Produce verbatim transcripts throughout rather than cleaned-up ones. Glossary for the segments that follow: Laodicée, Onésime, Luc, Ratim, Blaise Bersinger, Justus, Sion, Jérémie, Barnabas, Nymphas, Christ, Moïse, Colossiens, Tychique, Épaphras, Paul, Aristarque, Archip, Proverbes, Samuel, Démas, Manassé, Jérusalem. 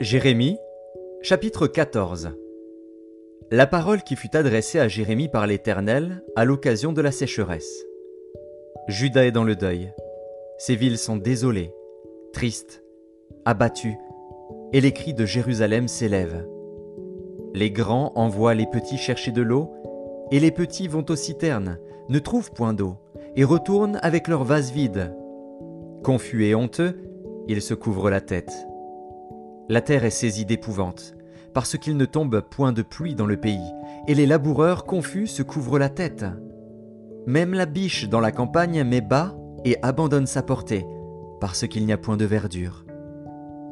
Jérémie, chapitre quatorze. La parole qui fut adressée à Jérémie par l'Éternel à l'occasion de la sécheresse. Juda est dans le deuil. Ses villes sont désolées, tristes, abattues, et les cris de Jérusalem s'élèvent. Les grands envoient les petits chercher de l'eau, et les petits vont aux citernes, ne trouvent point d'eau, et retournent avec leurs vases vides. Confus et honteux, ils se couvrent la tête. La terre est saisie d'épouvante, parce qu'il ne tombe point de pluie dans le pays, et les laboureurs confus se couvrent la tête. Même la biche dans la campagne met bas et abandonne sa portée, parce qu'il n'y a point de verdure.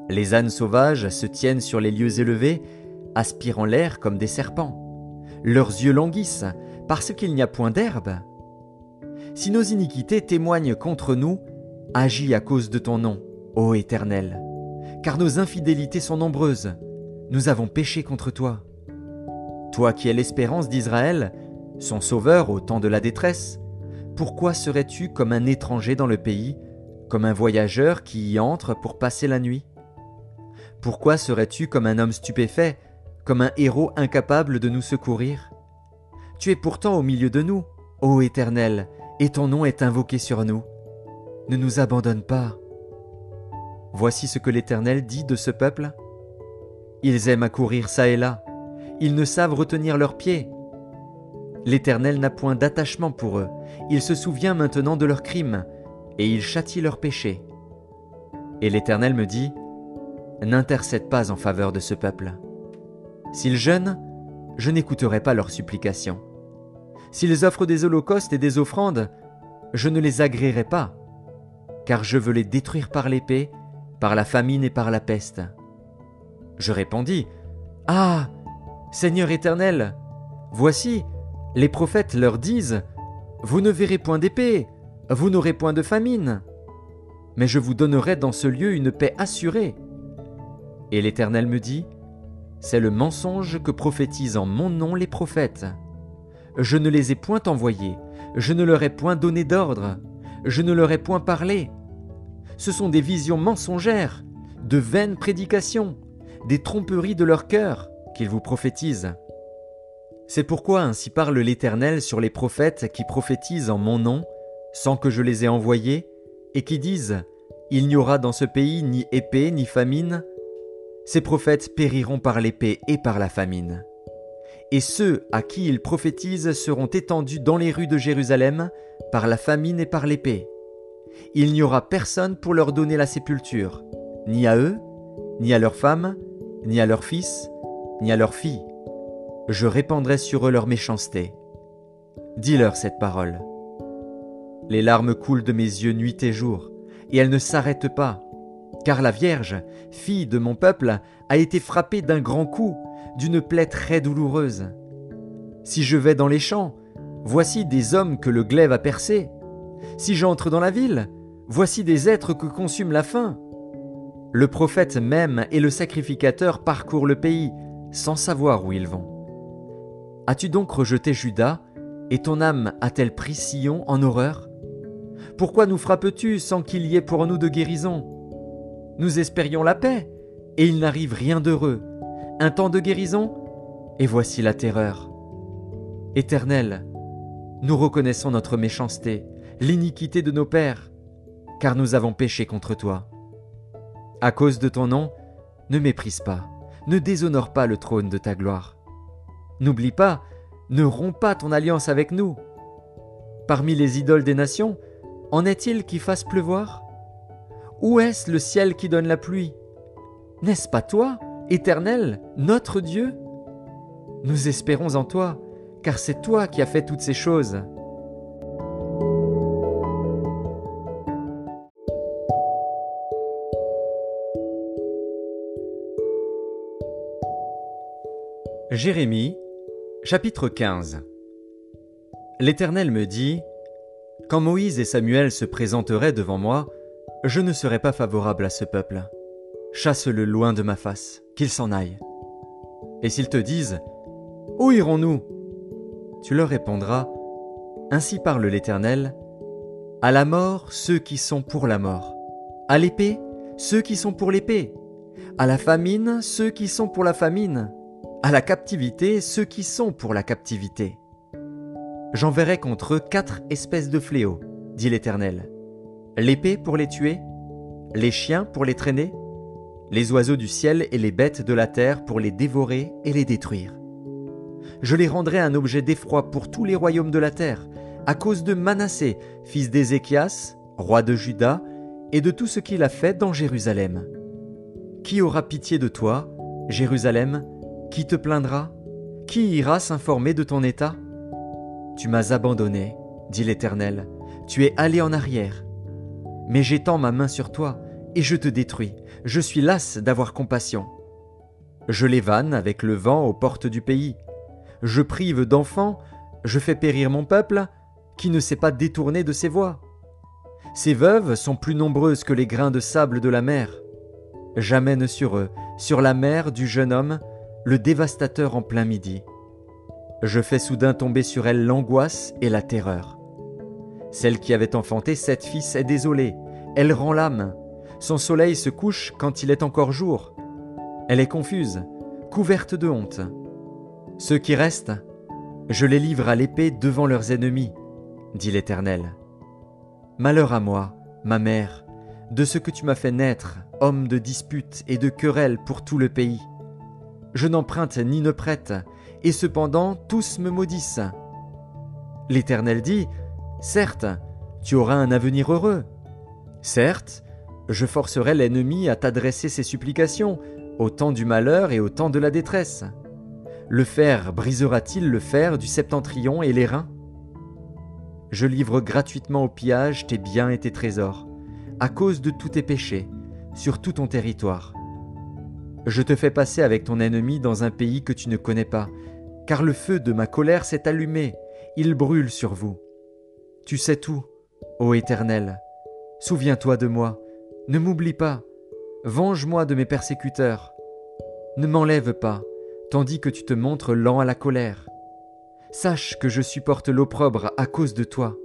Les ânes sauvages se tiennent sur les lieux élevés, aspirant l'air comme des serpents. Leurs yeux languissent, parce qu'il n'y a point d'herbe. Si nos iniquités témoignent contre nous, agis à cause de ton nom, ô Éternel. Car nos infidélités sont nombreuses, nous avons péché contre toi. Toi qui es l'espérance d'Israël, son sauveur au temps de la détresse, pourquoi serais-tu comme un étranger dans le pays, comme un voyageur qui y entre pour passer la nuit? Pourquoi serais-tu comme un homme stupéfait, comme un héros incapable de nous secourir? Tu es pourtant au milieu de nous, ô Éternel, et ton nom est invoqué sur nous. Ne nous abandonne pas. Voici ce que l'Éternel dit de ce peuple. Ils aiment accourir çà et là, ils ne savent retenir leurs pieds. L'Éternel n'a point d'attachement pour eux, il se souvient maintenant de leurs crimes, et il châtie leurs péchés. Et l'Éternel me dit, n'intercède pas en faveur de ce peuple. S'ils jeûnent, je n'écouterai pas leurs supplications. S'ils offrent des holocaustes et des offrandes, je ne les agréerai pas, car je veux les détruire par l'épée, par la famine et par la peste. Je répondis, « Ah, Seigneur Éternel, voici, les prophètes leur disent, « Vous ne verrez point d'épée, vous n'aurez point de famine, mais je vous donnerai dans ce lieu une paix assurée. » Et l'Éternel me dit, « C'est le mensonge que prophétisent en mon nom les prophètes. Je ne les ai point envoyés, je ne leur ai point donné d'ordre, je ne leur ai point parlé. » Ce sont des visions mensongères, de vaines prédications, des tromperies de leur cœur qu'ils vous prophétisent. C'est pourquoi ainsi parle l'Éternel sur les prophètes qui prophétisent en mon nom, sans que je les ai envoyés, et qui disent « Il n'y aura dans ce pays ni épée ni famine. » Ces prophètes périront par l'épée et par la famine. Et ceux à qui ils prophétisent seront étendus dans les rues de Jérusalem par la famine et par l'épée. Il n'y aura personne pour leur donner la sépulture, ni à eux, ni à leurs femmes, ni à leurs fils, ni à leurs filles. Je répandrai sur eux leur méchanceté. Dis-leur cette parole. Les larmes coulent de mes yeux nuit et jour, et elles ne s'arrêtent pas, car la Vierge, fille de mon peuple, a été frappée d'un grand coup, d'une plaie très douloureuse. Si je vais dans les champs, voici des hommes que le glaive a percés. Si j'entre dans la ville, voici des êtres que consume la faim. Le prophète même et le sacrificateur parcourent le pays, sans savoir où ils vont. As-tu donc rejeté Juda, et ton âme a-t-elle pris Sion en horreur? Pourquoi nous frappes-tu sans qu'il y ait pour nous de guérison? Nous espérions la paix, et il n'arrive rien d'heureux. Un temps de guérison, et voici la terreur. Éternel, nous reconnaissons notre méchanceté, l'iniquité de nos pères, car nous avons péché contre toi. À cause de ton nom, ne méprise pas, ne déshonore pas le trône de ta gloire. N'oublie pas, ne romps pas ton alliance avec nous. Parmi les idoles des nations, en est-il qui fasse pleuvoir? Où est-ce le ciel qui donne la pluie? N'est-ce pas toi, Éternel, notre Dieu? Nous espérons en toi, car c'est toi qui as fait toutes ces choses. Jérémie, chapitre quinze. L'Éternel me dit, « Quand Moïse et Samuel se présenteraient devant moi, je ne serais pas favorable à ce peuple. Chasse-le loin de ma face, qu'il s'en aille. Et s'ils te disent, « Où irons-nous » tu leur répondras, « Ainsi parle l'Éternel, « À la mort, ceux qui sont pour la mort. À l'épée, ceux qui sont pour l'épée. à la famine, ceux qui sont pour la famine, à la captivité, ceux qui sont pour la captivité. J'enverrai contre eux quatre espèces de fléaux, dit l'Éternel, l'épée pour les tuer, les chiens pour les traîner, les oiseaux du ciel et les bêtes de la terre pour les dévorer et les détruire. Je les rendrai un objet d'effroi pour tous les royaumes de la terre, à cause de Manassé, fils d'Ézéchias, roi de Juda, et de tout ce qu'il a fait dans Jérusalem. Qui aura pitié de toi, Jérusalem? Qui te plaindra? Qui ira s'informer de ton état? Tu m'as abandonné, dit l'Éternel, tu es allé en arrière. Mais j'étends ma main sur toi, et je te détruis, je suis las d'avoir compassion. Je les vanne avec le vent aux portes du pays. Je prive d'enfants, je fais périr mon peuple, qui ne s'est pas détourné de ses voies. Ces veuves sont plus nombreuses que les grains de sable de la mer. J'amène sur eux, sur la mer du jeune homme, le dévastateur en plein midi. Je fais soudain tomber sur elle l'angoisse et la terreur. Celle qui avait enfanté sept fils est désolée, elle rend l'âme. Son soleil se couche quand il est encore jour. Elle est confuse, couverte de honte. Ceux qui restent, je les livre à l'épée devant leurs ennemis, dit l'Éternel. Malheur à moi, ma mère, de ce que tu m'as fait naître, homme de disputes et de querelles pour tout le pays. Je n'emprunte ni ne prête, et cependant tous me maudissent. L'Éternel dit, certes, tu auras un avenir heureux. Certes, je forcerai l'ennemi à t'adresser ses supplications, au temps du malheur et au temps de la détresse. Le fer brisera-t-il le fer du septentrion et l'airain? Je livre gratuitement au pillage tes biens et tes trésors, à cause de tous tes péchés, sur tout ton territoire. Je te fais passer avec ton ennemi dans un pays que tu ne connais pas, car le feu de ma colère s'est allumé, il brûle sur vous. Tu sais tout, ô Éternel, souviens-toi de moi, ne m'oublie pas, venge-moi de mes persécuteurs. Ne m'enlève pas, tandis que tu te montres lent à la colère. Sache que je supporte l'opprobre à cause de toi.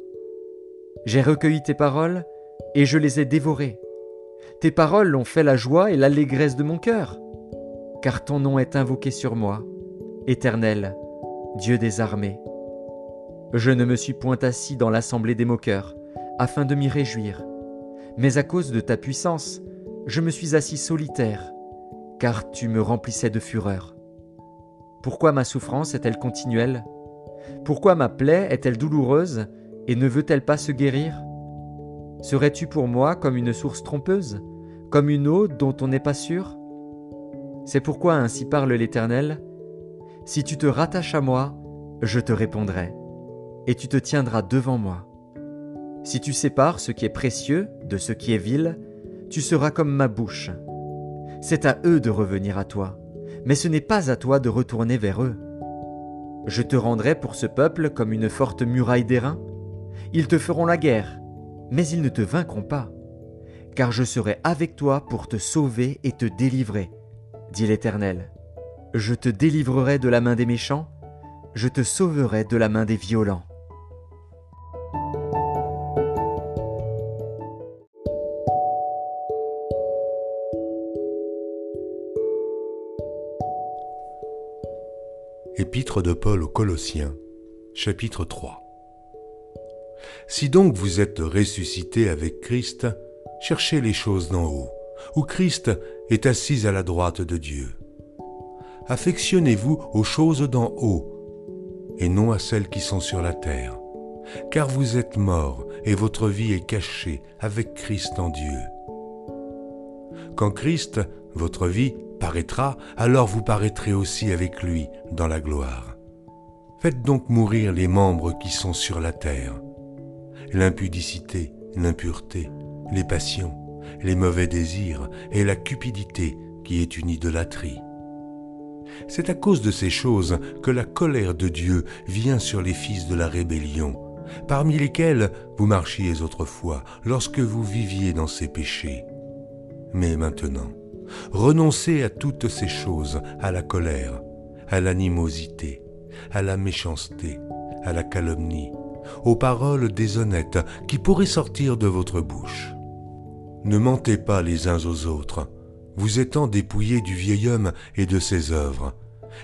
J'ai recueilli tes paroles et je les ai dévorées. Tes paroles ont fait la joie et l'allégresse de mon cœur. Car ton nom est invoqué sur moi, Éternel, Dieu des armées. Je ne me suis point assis dans l'assemblée des moqueurs, afin de m'y réjouir. Mais à cause de ta puissance, je me suis assis solitaire, car tu me remplissais de fureur. Pourquoi ma souffrance est-elle continuelle ? Pourquoi ma plaie est-elle douloureuse et ne veut-elle pas se guérir? Serais-tu pour moi comme une source trompeuse, comme une eau dont on n'est pas sûr? C'est pourquoi ainsi parle l'Éternel. Si tu te rattaches à moi, je te répondrai, et tu te tiendras devant moi. Si tu sépares ce qui est précieux de ce qui est vil, tu seras comme ma bouche. C'est à eux de revenir à toi, mais ce n'est pas à toi de retourner vers eux. Je te rendrai pour ce peuple comme une forte muraille d'airain. Ils te feront la guerre, mais ils ne te vaincront pas, car je serai avec toi pour te sauver et te délivrer, dit l'Éternel. Je te délivrerai de la main des méchants, je te sauverai de la main des violents. Épître de Paul aux Colossiens, chapitre trois. Si donc vous êtes ressuscités avec Christ, cherchez les choses d'en haut, où Christ est assis à la droite de Dieu. Affectionnez-vous aux choses d'en haut, et non à celles qui sont sur la terre, car vous êtes morts et votre vie est cachée avec Christ en Dieu. Quand Christ, votre vie, paraîtra, alors vous paraîtrez aussi avec lui dans la gloire. Faites donc mourir les membres qui sont sur la terre, l'impudicité, l'impureté, les passions, les mauvais désirs et la cupidité qui est une idolâtrie. C'est à cause de ces choses que la colère de Dieu vient sur les fils de la rébellion, parmi lesquels vous marchiez autrefois lorsque vous viviez dans ces péchés. Mais maintenant, renoncez à toutes ces choses, à la colère, à l'animosité, à la méchanceté, à la calomnie, aux paroles déshonnêtes qui pourraient sortir de votre bouche. Ne mentez pas les uns aux autres, vous étant dépouillés du vieil homme et de ses œuvres,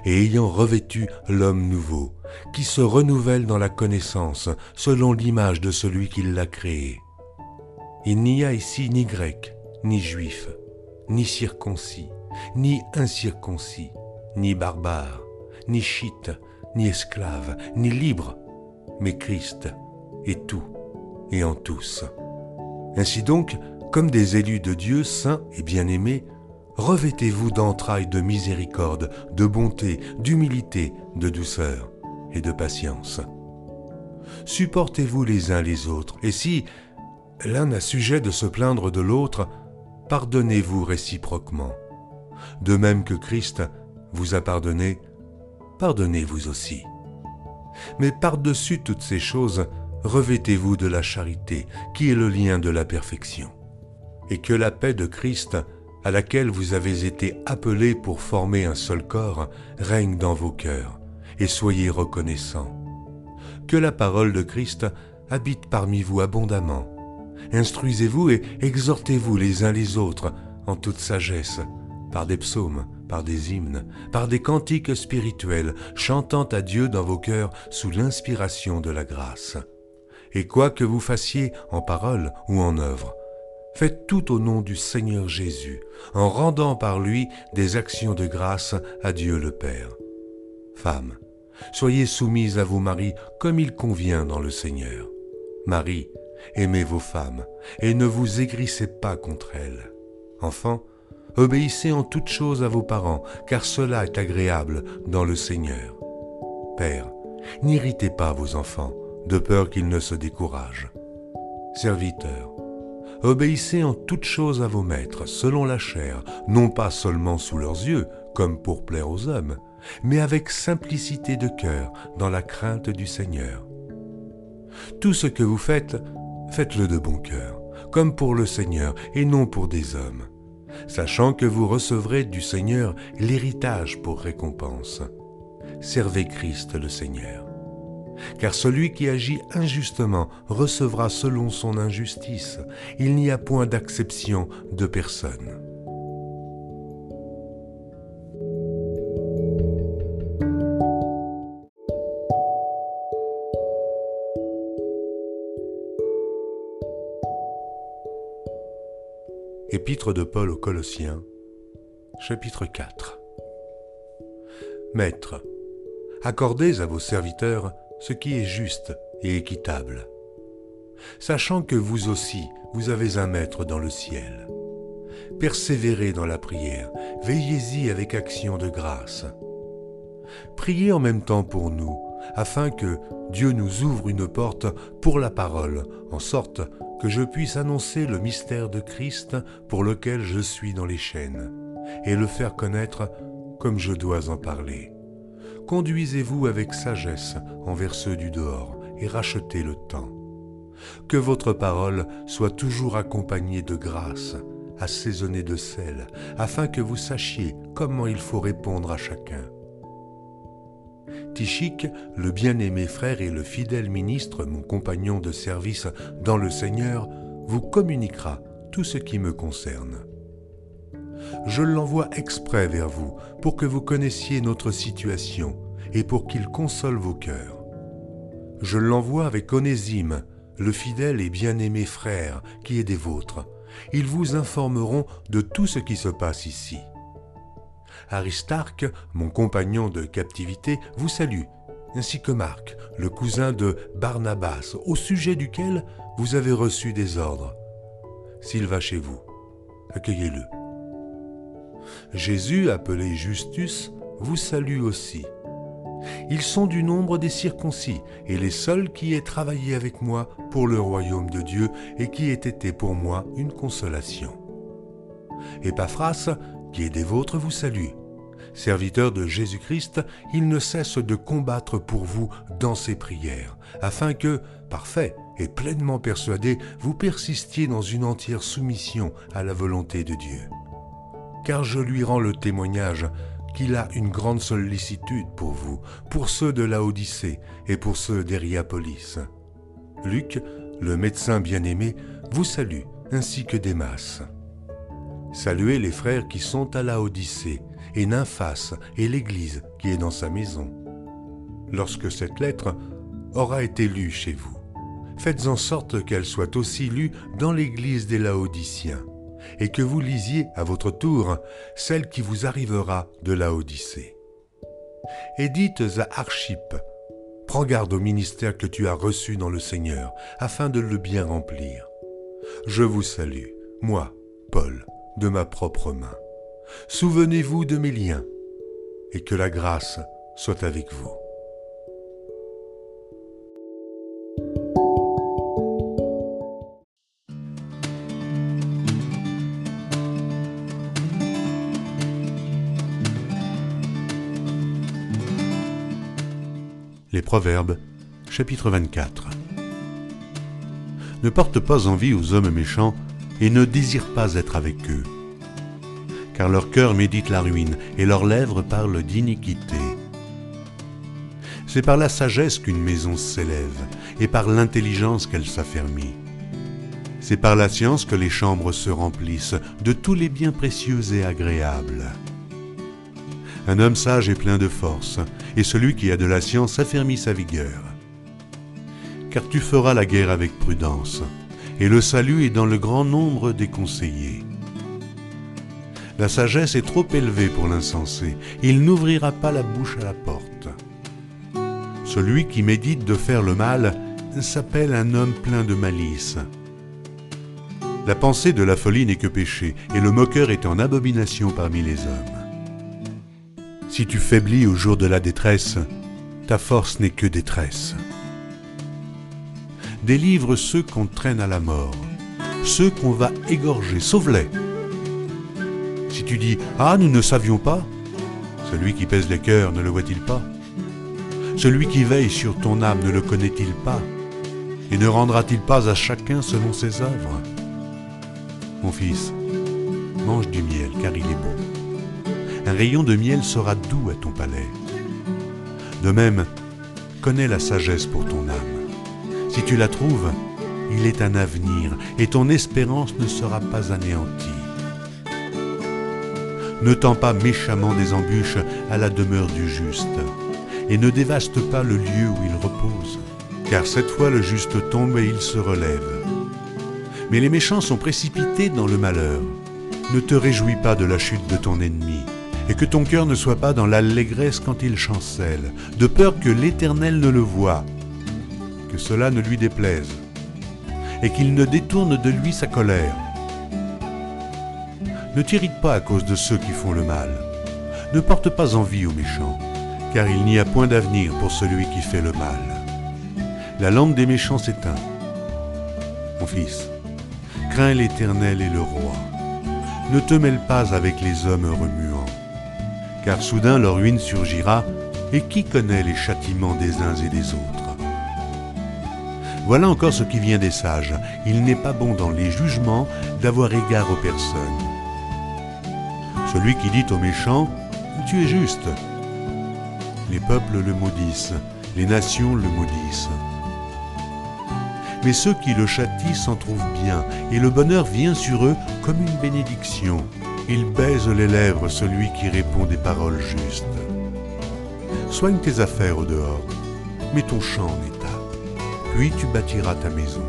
et ayant revêtu l'homme nouveau, qui se renouvelle dans la connaissance selon l'image de celui qui l'a créé. Il n'y a ici ni grec, ni juif, ni circoncis, ni incirconcis, ni barbare, ni scythe, ni esclave, ni libre, mais Christ est tout et en tous. Ainsi donc, comme des élus de Dieu, saints et bien-aimés, revêtez-vous d'entrailles de miséricorde, de bonté, d'humilité, de douceur et de patience. Supportez-vous les uns les autres, et si l'un a sujet de se plaindre de l'autre, pardonnez-vous réciproquement. De même que Christ vous a pardonné, pardonnez-vous aussi. Mais par-dessus toutes ces choses, revêtez-vous de la charité, qui est le lien de la perfection. Et que la paix de Christ, à laquelle vous avez été appelés pour former un seul corps, règne dans vos cœurs, et soyez reconnaissants. Que la parole de Christ habite parmi vous abondamment. Instruisez-vous et exhortez-vous les uns les autres en toute sagesse, par des psaumes, par des hymnes, par des cantiques spirituels, chantant à Dieu dans vos cœurs sous l'inspiration de la grâce. Et quoi que vous fassiez en parole ou en œuvre, faites tout au nom du Seigneur Jésus, en rendant par lui des actions de grâce à Dieu le Père. Femmes, soyez soumises à vos maris comme il convient dans le Seigneur. Maris, aimez vos femmes, et ne vous aigrissez pas contre elles. Enfants, obéissez en toutes choses à vos parents, car cela est agréable dans le Seigneur. Pères, n'irritez pas vos enfants, de peur qu'ils ne se découragent. Serviteurs, obéissez en toutes choses à vos maîtres, selon la chair, non pas seulement sous leurs yeux, comme pour plaire aux hommes, mais avec simplicité de cœur, dans la crainte du Seigneur. Tout ce que vous faites, faites-le de bon cœur, comme pour le Seigneur et non pour des hommes, sachant que vous recevrez du Seigneur l'héritage pour récompense. Servez Christ le Seigneur. Car celui qui agit injustement recevra selon son injustice. Il n'y a point d'acception de personne. Épître de Paul aux Colossiens, chapitre quatre. Maîtres, accordez à vos serviteurs ce qui est juste et équitable, sachant que vous aussi, vous avez un maître dans le ciel. Persévérez dans la prière, veillez-y avec action de grâce. Priez en même temps pour nous, afin que Dieu nous ouvre une porte pour la parole, en sorte que je puisse annoncer le mystère de Christ pour lequel je suis dans les chaînes, et le faire connaître comme je dois en parler. Conduisez-vous avec sagesse envers ceux du dehors et rachetez le temps. Que votre parole soit toujours accompagnée de grâce, assaisonnée de sel, afin que vous sachiez comment il faut répondre à chacun. Tychique, le bien-aimé frère et le fidèle ministre, mon compagnon de service dans le Seigneur, vous communiquera tout ce qui me concerne. Je l'envoie exprès vers vous, pour que vous connaissiez notre situation et pour qu'il console vos cœurs. Je l'envoie avec Onésime, le fidèle et bien-aimé frère qui est des vôtres. Ils vous informeront de tout ce qui se passe ici. Aristarque, mon compagnon de captivité, vous salue, ainsi que Marc, le cousin de Barnabas, au sujet duquel vous avez reçu des ordres. S'il va chez vous, accueillez-le. Jésus, appelé Justus, vous salue aussi. Ils sont du nombre des circoncis et les seuls qui aient travaillé avec moi pour le royaume de Dieu et qui aient été pour moi une consolation. Épaphras, qui est des vôtres, vous salue. Serviteur de Jésus-Christ, il ne cesse de combattre pour vous dans ses prières, afin que, parfait et pleinement persuadé, vous persistiez dans une entière soumission à la volonté de Dieu. Car je lui rends le témoignage qu'il a une grande sollicitude pour vous, pour ceux de Laodicée et pour ceux d'Hiérapolis. Luc, le médecin bien-aimé, vous salue, ainsi que Démas. Saluez les frères qui sont à Laodicée, et Nymphas, et l'Église qui est dans sa maison. Lorsque cette lettre aura été lue chez vous, faites en sorte qu'elle soit aussi lue dans l'Église des Laodiciens, et que vous lisiez à votre tour celle qui vous arrivera de Laodicée. Et dites à Archip, « Prends garde au ministère que tu as reçu dans le Seigneur, afin de le bien remplir. Je vous salue, moi, Paul, de ma propre main. Souvenez-vous de mes liens, et que la grâce soit avec vous. » Les Proverbes, chapitre vingt-quatre. Ne porte pas envie aux hommes méchants et ne désire pas être avec eux. Car leur cœur médite la ruine et leurs lèvres parlent d'iniquité. C'est par la sagesse qu'une maison s'élève et par l'intelligence qu'elle s'affermit. C'est par la science que les chambres se remplissent de tous les biens précieux et agréables. Un homme sage est plein de force, et celui qui a de la science affermit sa vigueur. Car tu feras la guerre avec prudence, et le salut est dans le grand nombre des conseillers. La sagesse est trop élevée pour l'insensé, il n'ouvrira pas la bouche à la porte. Celui qui médite de faire le mal s'appelle un homme plein de malice. La pensée de la folie n'est que péché, et le moqueur est en abomination parmi les hommes. Si tu faiblis au jour de la détresse, ta force n'est que détresse. Délivre ceux qu'on traîne à la mort, ceux qu'on va égorger, sauve-les. Si tu dis « Ah, nous ne savions pas », celui qui pèse les cœurs ne le voit-il pas? Celui qui veille sur ton âme ne le connaît-il pas? Et ne rendra-t-il pas à chacun selon ses œuvres? Mon fils, mange du miel car il est bon. Un rayon de miel sera doux à ton palais. De même, connais la sagesse pour ton âme. Si tu la trouves, il est un avenir, et ton espérance ne sera pas anéantie. Ne tends pas méchamment des embûches à la demeure du juste, et ne dévaste pas le lieu où il repose, car cette fois le juste tombe et il se relève. Mais les méchants sont précipités dans le malheur. Ne te réjouis pas de la chute de ton ennemi, et que ton cœur ne soit pas dans l'allégresse quand il chancelle, de peur que l'Éternel ne le voie, que cela ne lui déplaise, et qu'il ne détourne de lui sa colère. Ne t'irrite pas à cause de ceux qui font le mal. Ne porte pas envie aux méchants, car il n'y a point d'avenir pour celui qui fait le mal. La lampe des méchants s'éteint. Mon fils, crains l'Éternel et le roi. Ne te mêle pas avec les hommes remuants. Car soudain leur ruine surgira, et qui connaît les châtiments des uns et des autres? Voilà encore ce qui vient des sages, il n'est pas bon dans les jugements d'avoir égard aux personnes. Celui qui dit aux méchants, tu es juste. Les peuples le maudissent, les nations le maudissent. Mais ceux qui le châtient s'en trouvent bien, et le bonheur vient sur eux comme une bénédiction. Il baise les lèvres celui qui répond des paroles justes. Soigne tes affaires au dehors, mets ton champ en état, puis tu bâtiras ta maison.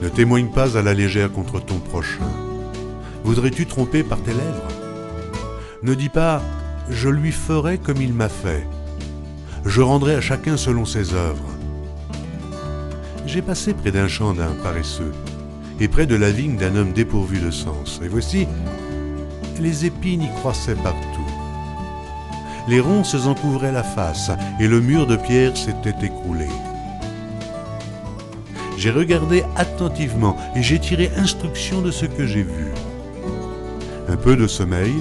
Ne témoigne pas à la légère contre ton prochain. Voudrais-tu tromper par tes lèvres? Ne dis pas « Je lui ferai comme il m'a fait ». Je rendrai à chacun selon ses œuvres. J'ai passé près d'un champ d'un paresseux, et près de la vigne d'un homme dépourvu de sens. Et voici, les épines y croissaient partout. Les ronces en couvraient la face, et le mur de pierre s'était écroulé. J'ai regardé attentivement, et j'ai tiré instruction de ce que j'ai vu. Un peu de sommeil,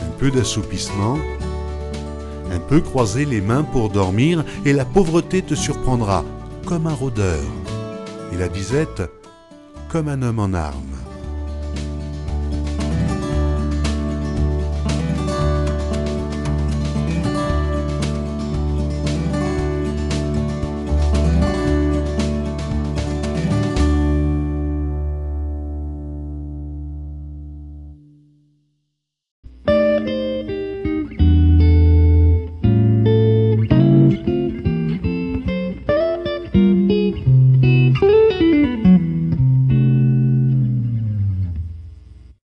un peu d'assoupissement, un peu croiser les mains pour dormir, et la pauvreté te surprendra. Comme un rôdeur, et la disette comme un homme en armes.